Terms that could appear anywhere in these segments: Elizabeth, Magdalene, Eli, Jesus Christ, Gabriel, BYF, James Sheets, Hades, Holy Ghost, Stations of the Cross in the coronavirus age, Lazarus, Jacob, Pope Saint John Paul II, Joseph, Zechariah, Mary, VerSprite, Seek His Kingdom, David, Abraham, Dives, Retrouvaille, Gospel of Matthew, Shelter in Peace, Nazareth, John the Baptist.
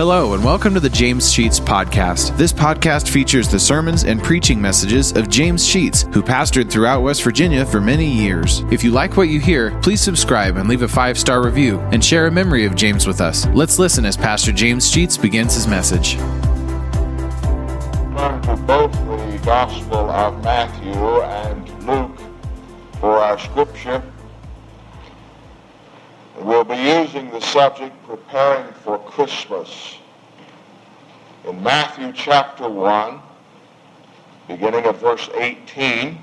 Hello, and welcome to the James Sheets podcast. This podcast features the sermons and preaching messages of James Sheets, who pastored throughout West Virginia for many years. If you like what you hear, please subscribe and leave a 5-star review and share a memory of James with us. Let's listen as Pastor James Sheets begins his message. Turn to both the Gospel of Matthew and Luke for our scripture. We'll be using the subject, preparing for Christmas. In Matthew chapter 1, beginning at verse 18,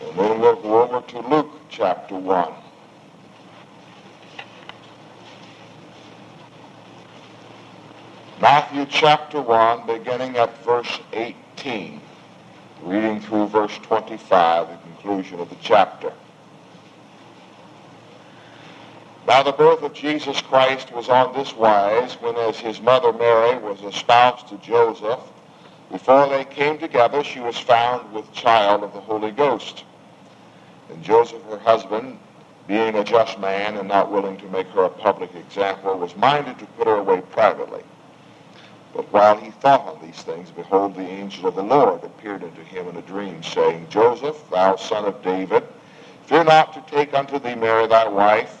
and then we'll go over to Luke chapter 1. Matthew chapter 1, beginning at verse 18, reading through verse 25, the conclusion of the chapter. Now the birth of Jesus Christ was on this wise, when as his mother Mary was espoused to Joseph, before they came together, she was found with child of the Holy Ghost. And Joseph, her husband, being a just man and not willing to make her a public example, was minded to put her away privately. But while he thought on these things, behold, the angel of the Lord appeared unto him in a dream, saying, Joseph, thou son of David, fear not to take unto thee Mary thy wife,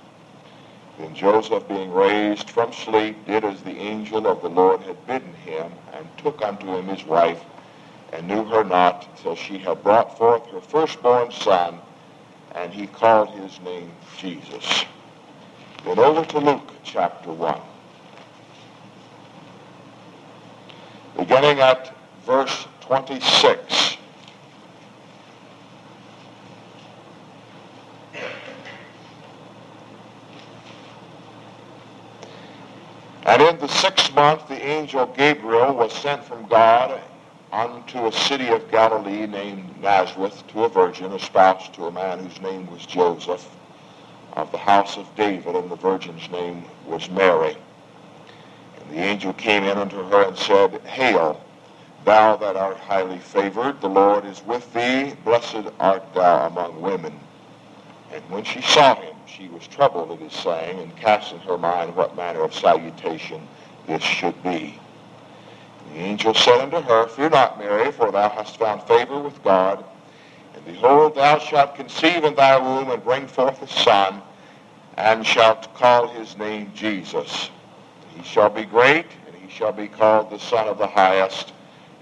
Then Joseph, being raised from sleep, did as the angel of the Lord had bidden him, and took unto him his wife, and knew her not till she had brought forth her firstborn son, and he called his name Jesus. Then over to Luke chapter 1. Beginning at verse 26. And in the 6th month the angel Gabriel was sent from God unto a city of Galilee named Nazareth, to a virgin espoused to a man whose name was Joseph, of the house of David, and the virgin's name was Mary. And the angel came in unto her and said, Hail, thou that art highly favored, the Lord is with thee, blessed art thou among women. And when she saw him, she was troubled at his saying, and cast in her mind what manner of salutation this should be. And the angel said unto her, Fear not, Mary, for thou hast found favor with God. And behold, thou shalt conceive in thy womb, and bring forth a son, and shalt call his name Jesus. He shall be great, and he shall be called the Son of the Highest.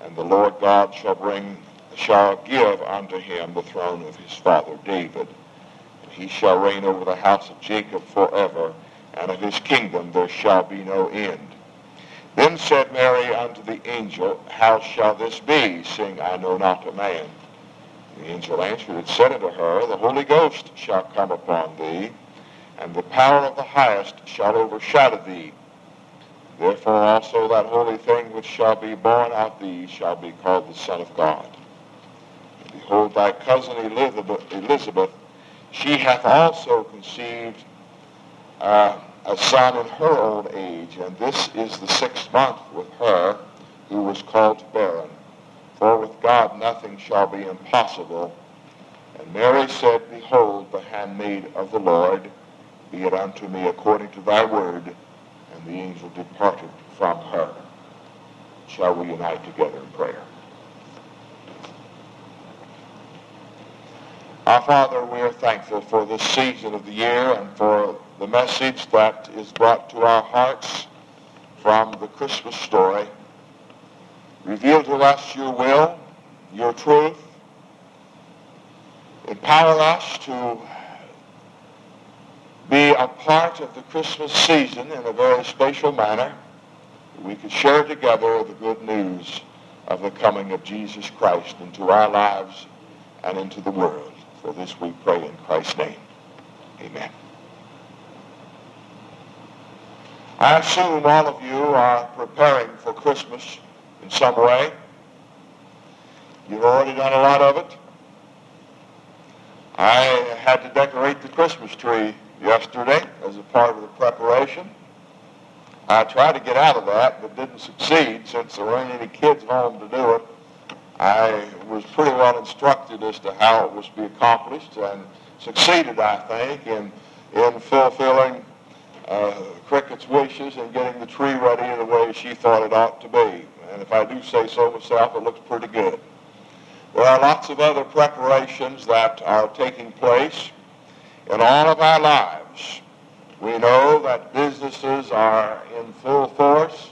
And the Lord God shall give unto him the throne of his father David. He shall reign over the house of Jacob forever, and of his kingdom there shall be no end. Then said Mary unto the angel, How shall this be, seeing I know not a man? The angel answered and said unto her, The Holy Ghost shall come upon thee, and the power of the Highest shall overshadow thee. Therefore also that holy thing which shall be born of thee shall be called the Son of God. And behold, thy cousin Elizabeth, she hath also conceived a son in her old age, and this is the 6th month with her who was called barren. For with God nothing shall be impossible. And Mary said, Behold, the handmaid of the Lord, be it unto me according to thy word. And the angel departed from her. Shall we unite together in prayer? Our Father, we are thankful for this season of the year and for the message that is brought to our hearts from the Christmas story. Reveal to us your will, your truth. Empower us to be a part of the Christmas season in a very special manner. We could share together the good news of the coming of Jesus Christ into our lives and into the world. For this we pray in Christ's name. Amen. I assume all of you are preparing for Christmas in some way. You've already done a lot of it. I had to decorate the Christmas tree yesterday as a part of the preparation. I tried to get out of that, but didn't succeed since there weren't any kids home to do it. I was pretty well instructed as to how it was to be accomplished and succeeded, I think, in fulfilling Cricket's wishes and getting the tree ready the way she thought it ought to be. And if I do say so myself, it looks pretty good. There are lots of other preparations that are taking place in all of our lives. We know that businesses are in full force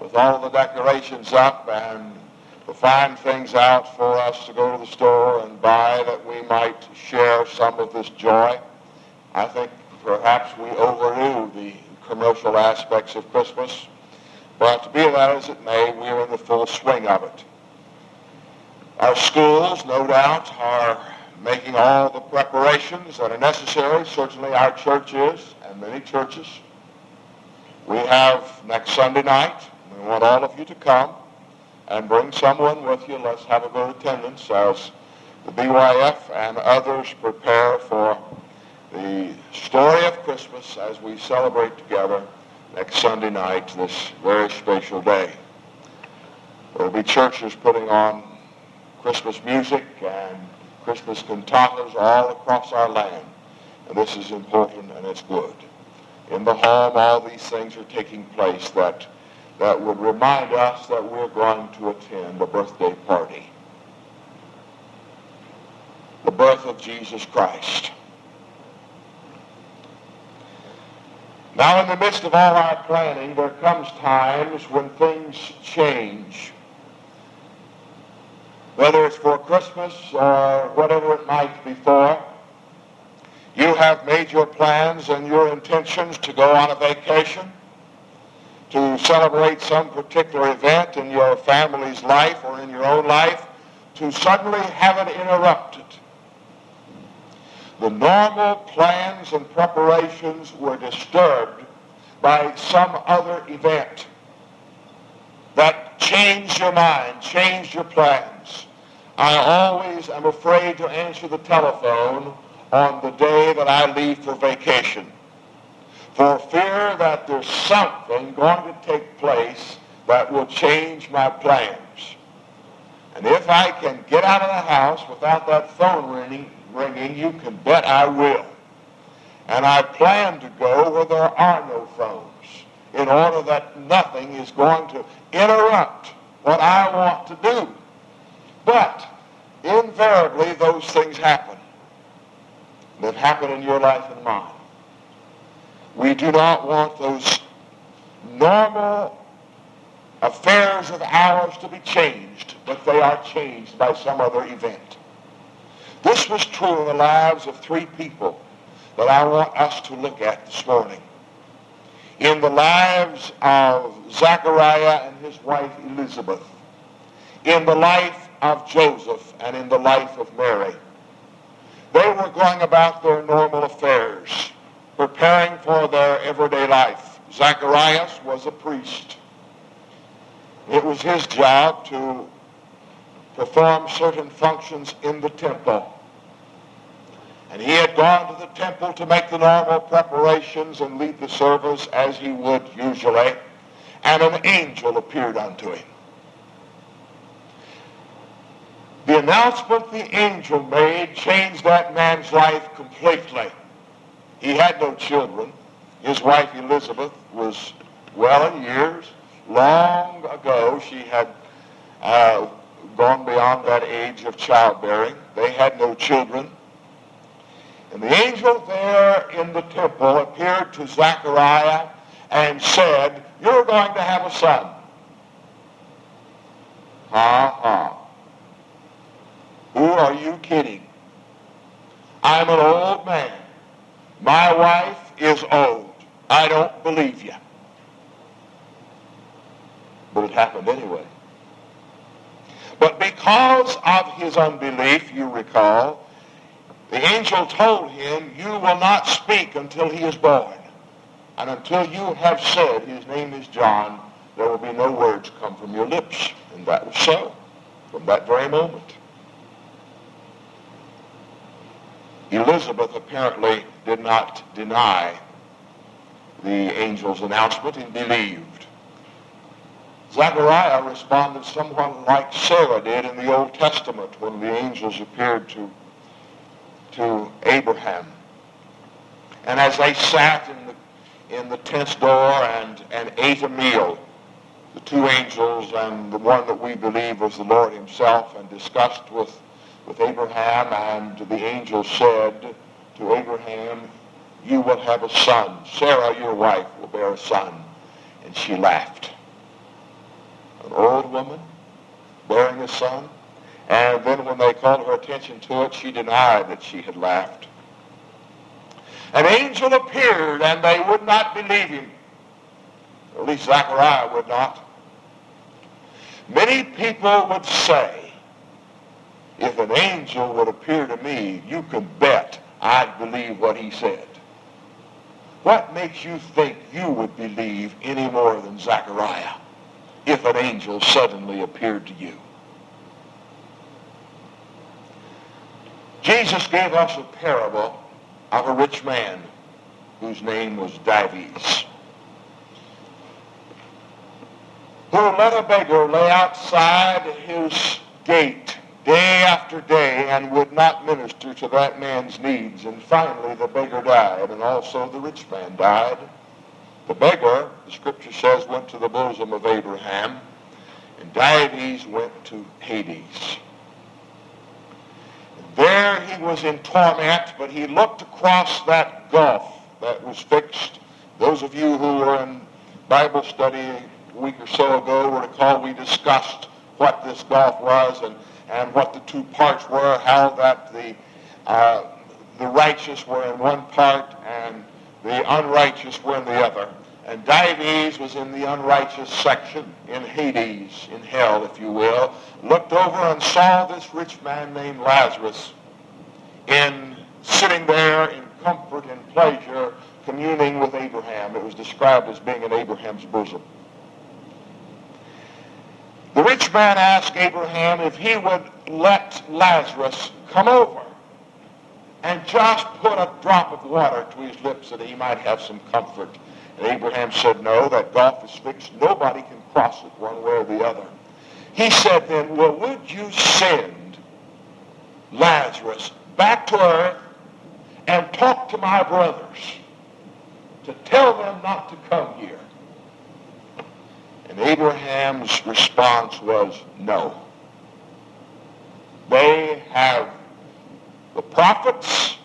with all the decorations up and to find things out for us to go to the store and buy that we might share some of this joy. I think perhaps we overdo the commercial aspects of Christmas, but be that as it may, we are in the full swing of it. Our schools, no doubt, are making all the preparations that are necessary. Certainly our church is, and many churches. We have next Sunday night. We want all of you to come and bring someone with you. Let's have a good attendance as the BYF and others prepare for the story of Christmas as we celebrate together next Sunday night, this very special day. There will be churches putting on Christmas music and Christmas cantatas all across our land. And this is important and it's good. In the home, all these things are taking place that would remind us that we're going to attend a birthday party. The birth of Jesus Christ. Now, in the midst of all our planning, there comes times when things change. Whether it's for Christmas or whatever it might be for, you have made your plans and your intentions to go on a vacation, to celebrate some particular event in your family's life or in your own life, to suddenly have it interrupted. The normal plans and preparations were disturbed by some other event that changed your mind, changed your plans. I always am afraid to answer the telephone on the day that I leave for vacation for fear that there's something going to take place that will change my plans. And if I can get out of the house without that phone ringing, you can bet I will. And I plan to go where there are no phones, in order that nothing is going to interrupt what I want to do. But invariably, those things happen that happen in your life and mine. We do not want those normal affairs of ours to be changed, but they are changed by some other event. This was true in the lives of three people that I want us to look at this morning. In the lives of Zechariah and his wife Elizabeth, in the life of Joseph, and in the life of Mary. They were going about their normal affairs, preparing for their everyday life. Zacharias was a priest. It was his job to perform certain functions in the temple. And he had gone to the temple to make the normal preparations and lead the service as he would usually. And an angel appeared unto him. The announcement the angel made changed that man's life completely. He had no children. His wife Elizabeth was well in years. Long ago she had gone beyond that age of childbearing. They had no children. And the angel there in the temple appeared to Zechariah and said, "You're going to have a son." Who are you kidding? I'm an old man. My wife is old. I don't believe you. But it happened anyway. But because of his unbelief, you recall, the angel told him, "You will not speak until he is born." And until you have said, his name is John, there will be no word to come from your lips. And that was so, from that very moment. Elizabeth apparently did not deny the angel's announcement and believed. Zechariah responded somewhat like Sarah did in the Old Testament when the angels appeared to Abraham. And as they sat in the tent's door and ate a meal, the two angels and the one that we believe was the Lord himself, and discussed with Abraham, and the angel said to Abraham, you will have a son. Sarah, your wife, will bear a son. And she laughed. An old woman bearing a son. And then when they called her attention to it, she denied that she had laughed. An angel appeared, and they would not believe him. Or at least Zechariah would not. Many people would say, if an angel would appear to me, you can bet I'd believe what he said. What makes you think you would believe any more than Zechariah if an angel suddenly appeared to you? Jesus gave us a parable of a rich man whose name was Dives, who let a beggar lay outside his gate day after day and would not minister to that man's needs. And finally the beggar died, and also the rich man died. The beggar, the scripture says, went to the bosom of Abraham, and Dives went to Hades. There he was in torment, but he looked across that gulf that was fixed. Those of you who were in Bible study a week or so ago will recall we discussed what this gulf was and what the two parts were, how that the righteous were in one part and the unrighteous were in the other. And Dives was in the unrighteous section, in Hades, in hell, if you will, looked over and saw this rich man named Lazarus sitting there in comfort and pleasure, communing with Abraham. It was described as being in Abraham's bosom. The rich man asked Abraham if he would let Lazarus come over and just put a drop of water to his lips so that he might have some comfort. And Abraham said, no, that gulf is fixed. Nobody can cross it one way or the other. He said then, well, would you send Lazarus back to earth and talk to my brothers to tell them not to come here? And Abraham's response was, no. They have the prophets,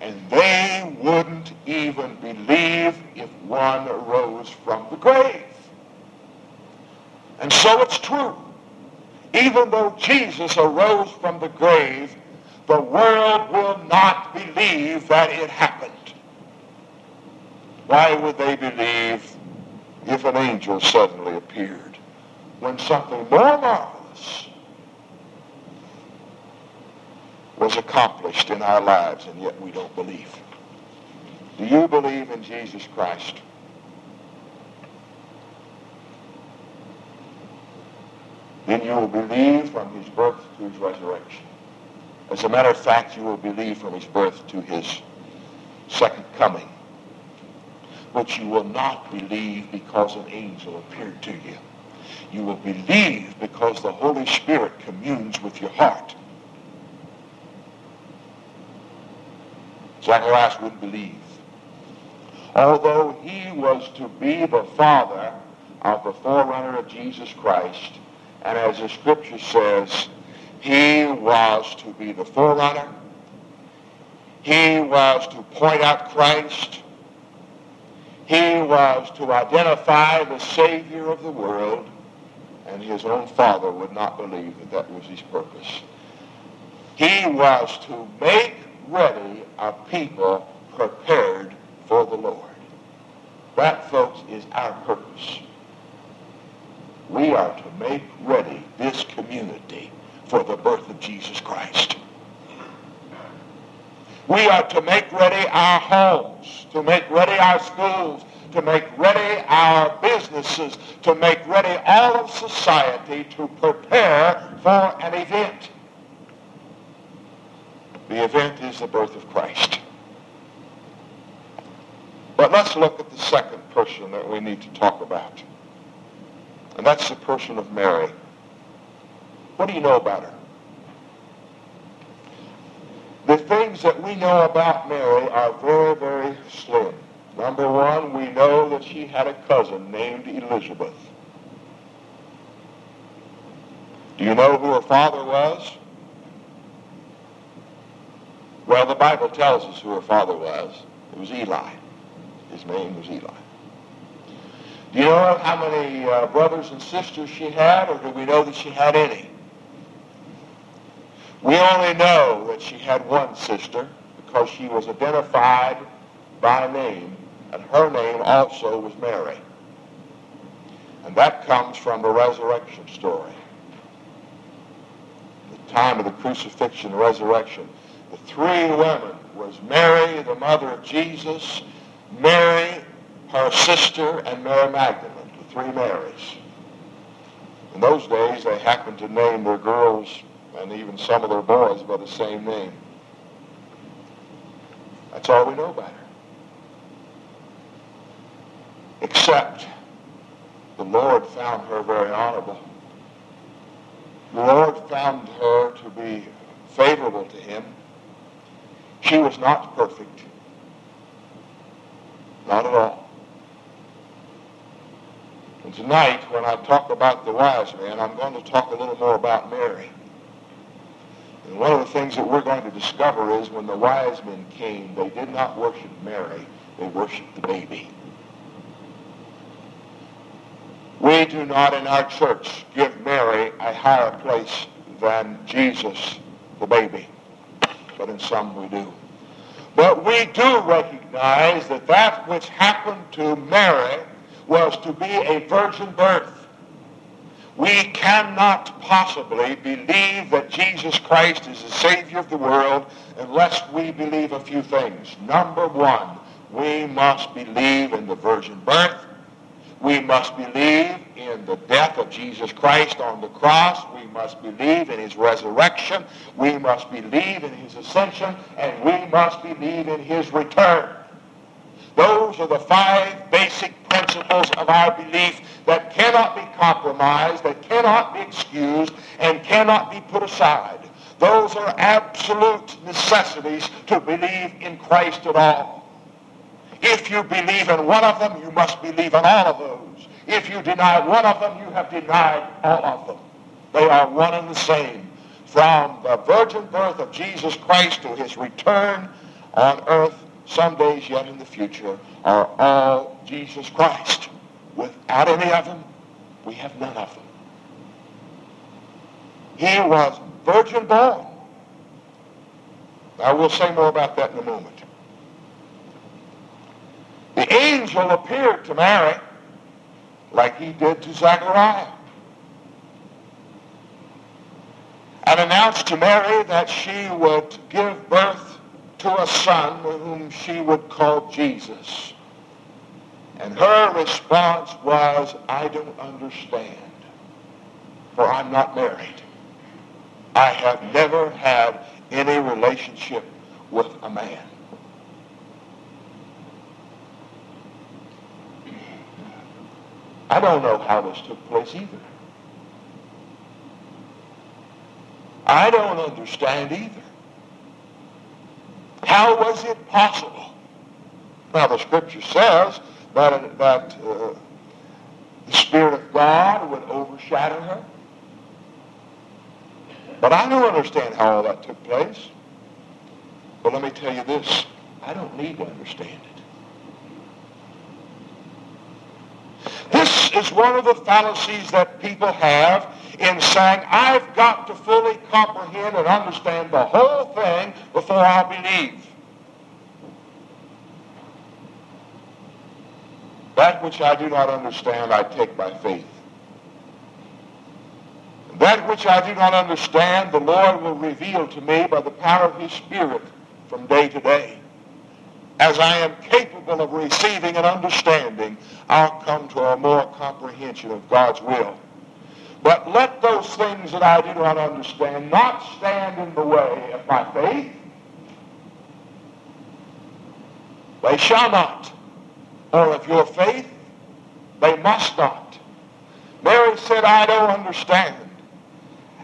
and they wouldn't even believe if one arose from the grave. And so it's true. Even though Jesus arose from the grave, the world will not believe that it happened. Why would they believe if an angel suddenly appeared when something more marvelous was accomplished in our lives, and yet we don't believe? Do you believe in Jesus Christ? Then you will believe from his birth to his resurrection. As a matter of fact, you will believe from his birth to his second coming. But you will not believe because an angel appeared to you. You will believe because the Holy Spirit communes with your heart. Zacharias would believe. Although he was to be the father of the forerunner of Jesus Christ, and as the scripture says, he was to be the forerunner, he was to point out Christ, he was to identify the Savior of the world, and his own father would not believe that that was his purpose. He was to make ready a people prepared for the Lord. That, folks, is our purpose. We are to make ready this community for the birth of Jesus Christ. We are to make ready our homes, to make ready our schools, to make ready our businesses, to make ready all of society to prepare for an event. The event is the birth of Christ. But let's look at the second person that we need to talk about. And that's the person of Mary. What do you know about her? The things that we know about Mary are very, very slim. Number one, we know that she had a cousin named Elizabeth. Do you know who her father was? Well, the Bible tells us who her father was. It was Eli. His name was Eli. Do you know how many brothers and sisters she had, or do we know that she had any? We only know that she had one sister because she was identified by name, and her name also was Mary. And that comes from the resurrection story. The time of the crucifixion and resurrection. The three women was Mary, the mother of Jesus, Mary, her sister, and Mary Magdalene, the three Marys. In those days, they happened to name their girls and even some of their boys by the same name. That's all we know about her. Except the Lord found her very honorable. The Lord found her to be favorable to him. She was not perfect. Not at all. And tonight, when I talk about the wise man, I'm going to talk a little more about Mary. And one of the things that we're going to discover is when the wise men came, they did not worship Mary, they worshiped the baby. We do not in our church give Mary a higher place than Jesus, the baby. But in some we do. But we do recognize that that which happened to Mary was to be a virgin birth. We cannot possibly believe that Jesus Christ is the Savior of the world unless we believe a few things. Number one, we must believe in the virgin birth. We must believe in the death of Jesus Christ on the cross. We must believe in his resurrection. We must believe in his ascension. And we must believe in his return. Those are the five basic principles of our belief that cannot be compromised, that cannot be excused, and cannot be put aside. Those are absolute necessities to believe in Christ at all. If you believe in one of them, you must believe in all of those. If you deny one of them, you have denied all of them. They are one and the same. From the virgin birth of Jesus Christ to his return on earth, some days yet in the future, are all Jesus Christ. Without any of them, we have none of them. He was virgin born. I will say more about that in a moment. The angel appeared to Mary like he did to Zechariah and announced to Mary that she would give birth to a son whom she would call Jesus. And her response was, I don't understand, for I'm not married. I have never had any relationship with a man. I don't know how this took place either. I don't understand either. How was it possible? Now the scripture says that the Spirit of God would overshadow her. But I don't understand how all that took place. But let me tell you this, I don't need to understand it. This is one of the fallacies that people have in saying, I've got to fully comprehend and understand the whole thing before I believe. That which I do not understand, I take by faith. That which I do not understand, the Lord will reveal to me by the power of his Spirit. from day to day. As I am capable of receiving and understanding, I'll come to a more comprehension of God's will. But let those things that I do not understand not stand in the way of my faith. They shall not, or of your faith, they must not. Mary said, I don't understand.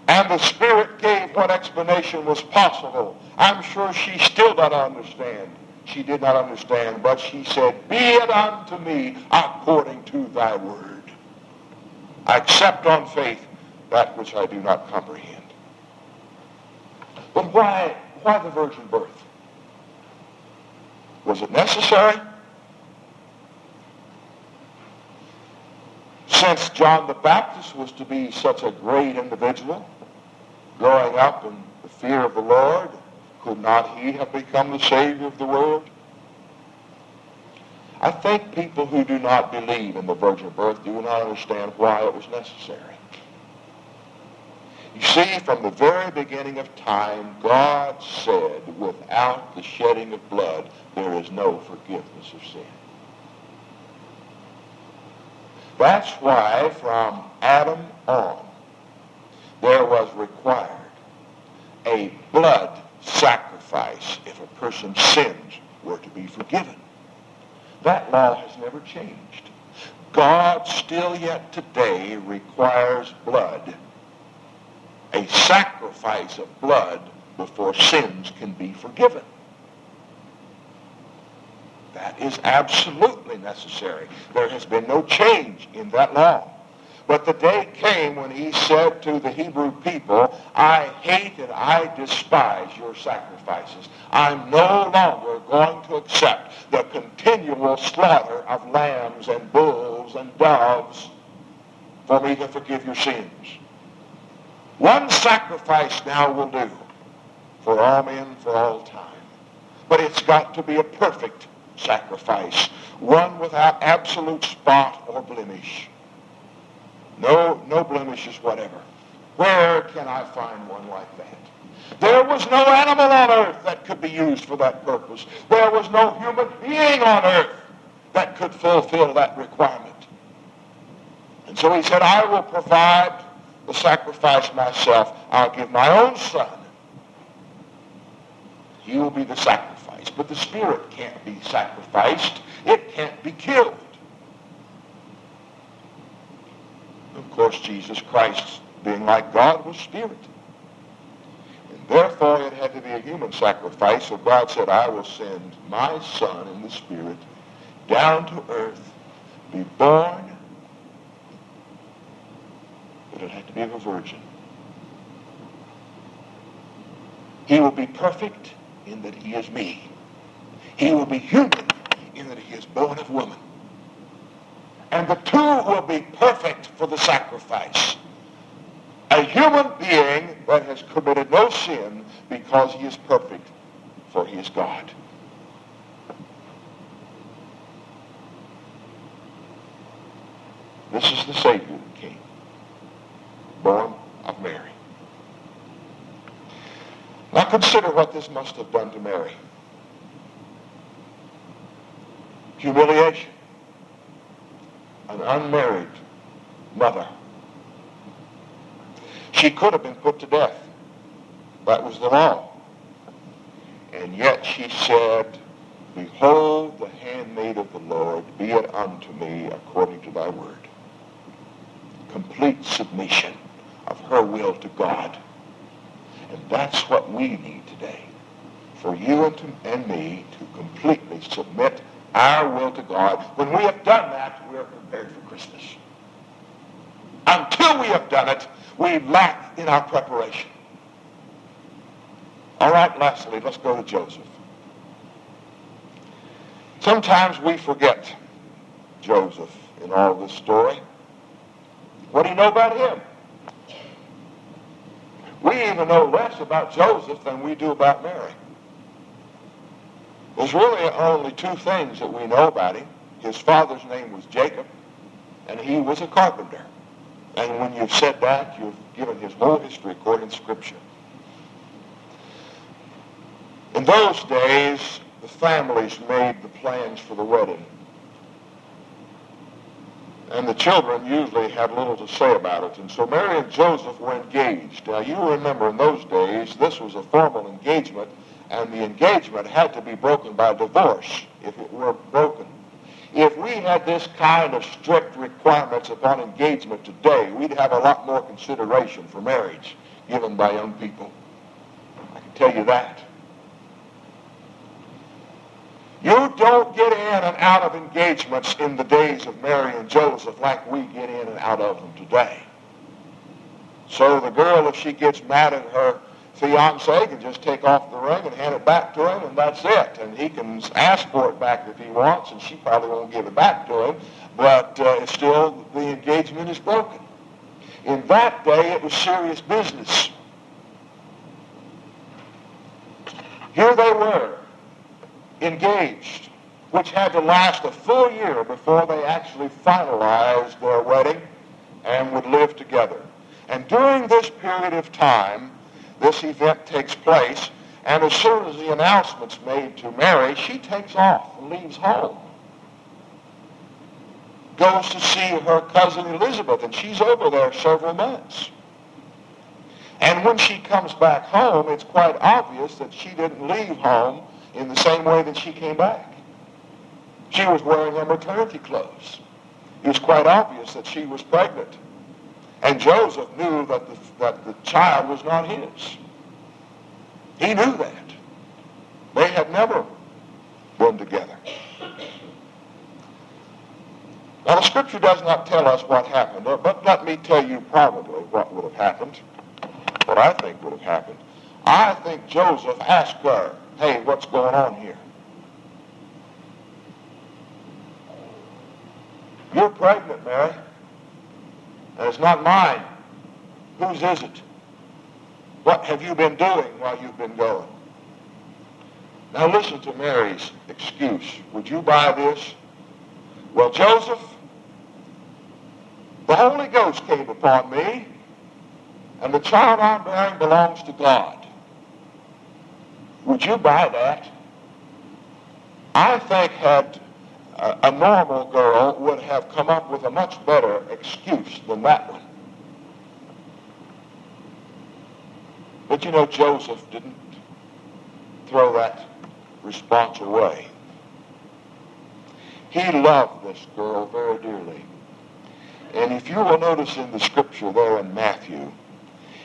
And the Spirit gave what explanation was possible. I'm sure she still doesn't understand. She did not understand, but she said, be it unto me according to thy word. I accept on faith that which I do not comprehend. But why the virgin birth? Was it necessary? Since John the Baptist was to be such a great individual, growing up in the fear of the Lord, could not he have become the Savior of the world? I think people who do not believe in the virgin birth do not understand why it was necessary. You see, from the very beginning of time, God said, without the shedding of blood, there is no forgiveness of sin. That's why from Adam on, there was required a blood sacrifice if a person's sins were to be forgiven. That law has never changed. God still yet today requires blood, a sacrifice of blood before sins can be forgiven. That is absolutely necessary. There has been no change in that law. But the day came when he said to the Hebrew people, I hate and I despise your sacrifices. I'm no longer going to accept the continual slaughter of lambs and bulls and doves for me to forgive your sins. One sacrifice now will do for all men for all time. But it's got to be a perfect sacrifice, one without absolute spot or blemish. No blemishes whatever. Where can I find one like that? There was no animal on earth that could be used for that purpose. There was no human being on earth that could fulfill that requirement. And so he said, I will provide the sacrifice myself. I'll give my own son. He will be the sacrifice. But the Spirit can't be sacrificed. It can't be killed. Of course, Jesus Christ, being like God, was spirit. And therefore, it had to be a human sacrifice. So God said, I will send my son in the Spirit down to earth, be born, but it had to be of a virgin. He will be perfect in that he is me. He will be human in that he is born of woman. And the two will be perfect for the sacrifice. A human being that has committed no sin because he is perfect, for he is God. This is the Savior that came, born of Mary. Now consider what this must have done to Mary. Humiliation. An unmarried mother. She could have been put to death. That was the law. And yet she said, behold the handmaid of the Lord, be it unto me according to thy word. Complete submission of her will to God. And that's what we need today. For you and me to completely submit our will to God. When we have done that, we are prepared for Christmas. Until we have done it, we lack in our preparation. All right, lastly, let's go to Joseph. Sometimes we forget Joseph in all this story. What do you know about him? We even know less about Joseph than we do about Mary. There's really only two things that we know about him. His father's name was Jacob, and he was a carpenter. And when you've said that, you've given his whole history according to Scripture. In those days, the families made the plans for the wedding. And the children usually had little to say about it. And so Mary and Joseph were engaged. Now you remember in those days, this was a formal engagement, and the engagement had to be broken by divorce if it were broken. If we had this kind of strict requirements upon engagement today, we'd have a lot more consideration for marriage given by young people. I can tell you that. You don't get in and out of engagements in the days of Mary and Joseph like we get in and out of them today. So the girl, if she gets mad at her fiancé, can just take off the ring and hand it back to him, and that's it. And he can ask for it back if he wants, and she probably won't give it back to him, but it's still, the engagement is broken. In that day, it was serious business. Here they were, engaged, which had to last a full year before they actually finalized their wedding and would live together. And during this period of time, this event takes place, and as soon as the announcement's made to Mary, she takes off and leaves home. Goes to see her cousin Elizabeth, and she's over there several months. And when she comes back home, it's quite obvious that she didn't leave home in the same way that she came back. She was wearing her maternity clothes. It was quite obvious that she was pregnant. And Joseph knew that the child was not his. He knew that. They had never been together. Now the scripture does not tell us what happened, but let me tell you probably what would have happened, what I think would have happened. I think Joseph asked her, "Hey, what's going on here? You're pregnant, Mary. And it's not mine. Whose is it? What have you been doing while you've been going?" Now listen to Mary's excuse. Would you buy this? "Well, Joseph, the Holy Ghost came upon me, and the child I'm bearing belongs to God." Would you buy that? I think had a normal girl would have come up with a much better excuse than that one. But you know, Joseph didn't throw that response away. He loved this girl very dearly. And if you will notice in the scripture there in Matthew,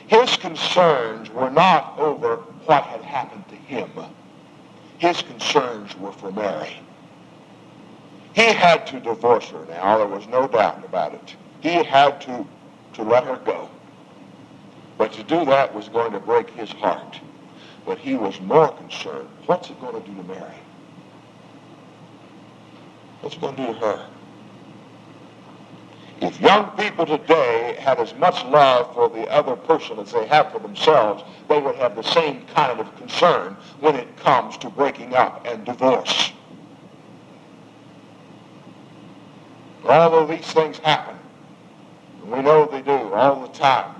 his concerns were not over what had happened to him. His concerns were for Mary. He had to divorce her now. There was no doubt about it. He had to let her go. But to do that was going to break his heart. But he was more concerned, what's it going to do to Mary? What's it going to do to her? If young people today had as much love for the other person as they have for themselves, they would have the same kind of concern when it comes to breaking up and divorce. Although these things happen, and we know they do all the time,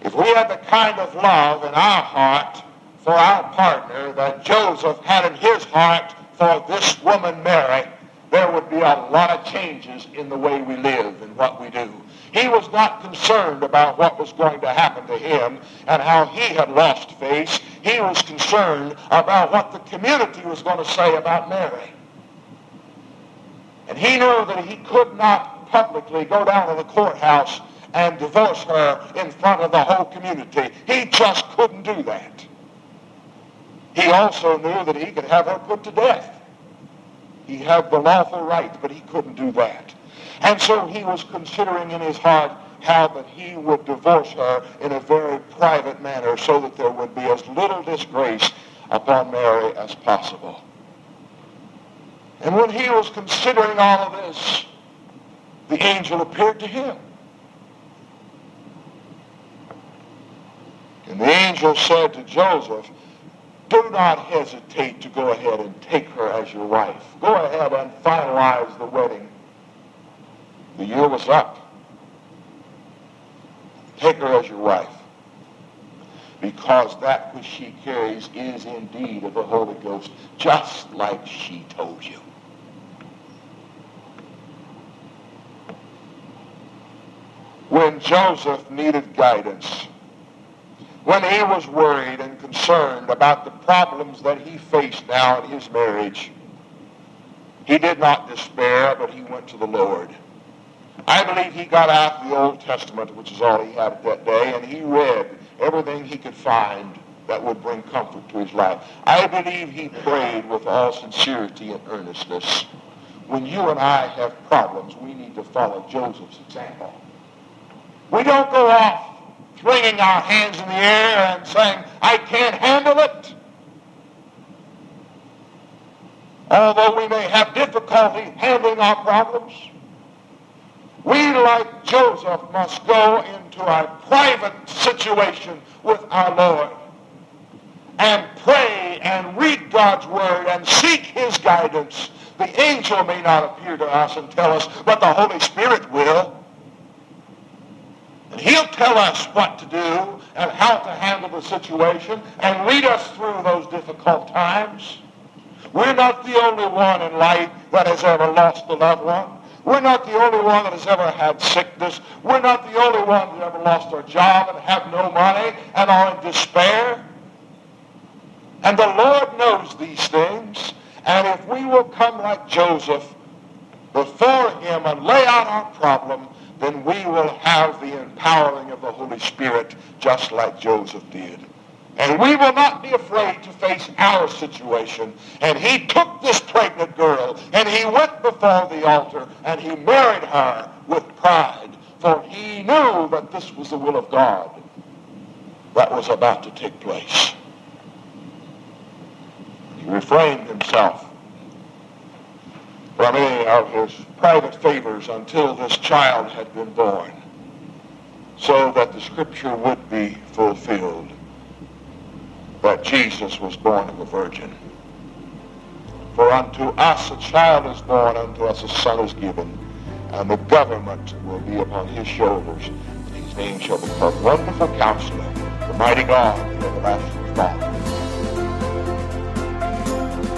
if we had the kind of love in our heart for our partner that Joseph had in his heart for this woman Mary, there would be a lot of changes in the way we live and what we do. He was not concerned about what was going to happen to him and how he had lost face. He was concerned about what the community was going to say about Mary. And he knew that he could not publicly go down to the courthouse and divorce her in front of the whole community. He just couldn't do that. He also knew that he could have her put to death. He had the lawful right, but he couldn't do that. And so he was considering in his heart how that he would divorce her in a very private manner so that there would be as little disgrace upon Mary as possible. And when he was considering all of this, the angel appeared to him. And the angel said to Joseph, "Do not hesitate to go ahead and take her as your wife. Go ahead and finalize the wedding. The year was up. Take her as your wife." because that which she carries is indeed of the Holy Ghost, just like she told you. When Joseph needed guidance, when he was worried and concerned about the problems that he faced now in his marriage, he did not despair, but he went to the Lord. I believe he got out the Old Testament, which is all he had at that day, and he read everything he could find that would bring comfort to his life. I believe he prayed with all sincerity and earnestness. When you and I have problems, we need to follow Joseph's example. We don't go off flinging our hands in the air and saying, I can't handle it. Although we may have difficulty handling our problems, we, like Joseph, must go into our private situation with our Lord and pray and read God's word and seek his guidance. The angel may not appear to us and tell us, but the Holy Spirit will. And he'll tell us what to do and how to handle the situation and lead us through those difficult times. We're not the only one in life that has ever lost a loved one. We're not the only one that has ever had sickness. We're not the only one that ever lost our job and have no money and are in despair. And the Lord knows these things. And if we will come like Joseph before him and lay out our problem, then we will have the empowering of the Holy Spirit just like Joseph did. And we will not be afraid to face our situation. And he took this pregnant girl, and he went before the altar, and he married her with pride, for he knew that this was the will of God that was about to take place. He refrained himself from any of his private favors until this child had been born, so that the scripture would be fulfilled, that Jesus was born of a virgin. For unto us a child is born, unto us a son is given, and the government will be upon his shoulders. And his name shall be called Wonderful Counselor, the Mighty God, the Everlasting Father.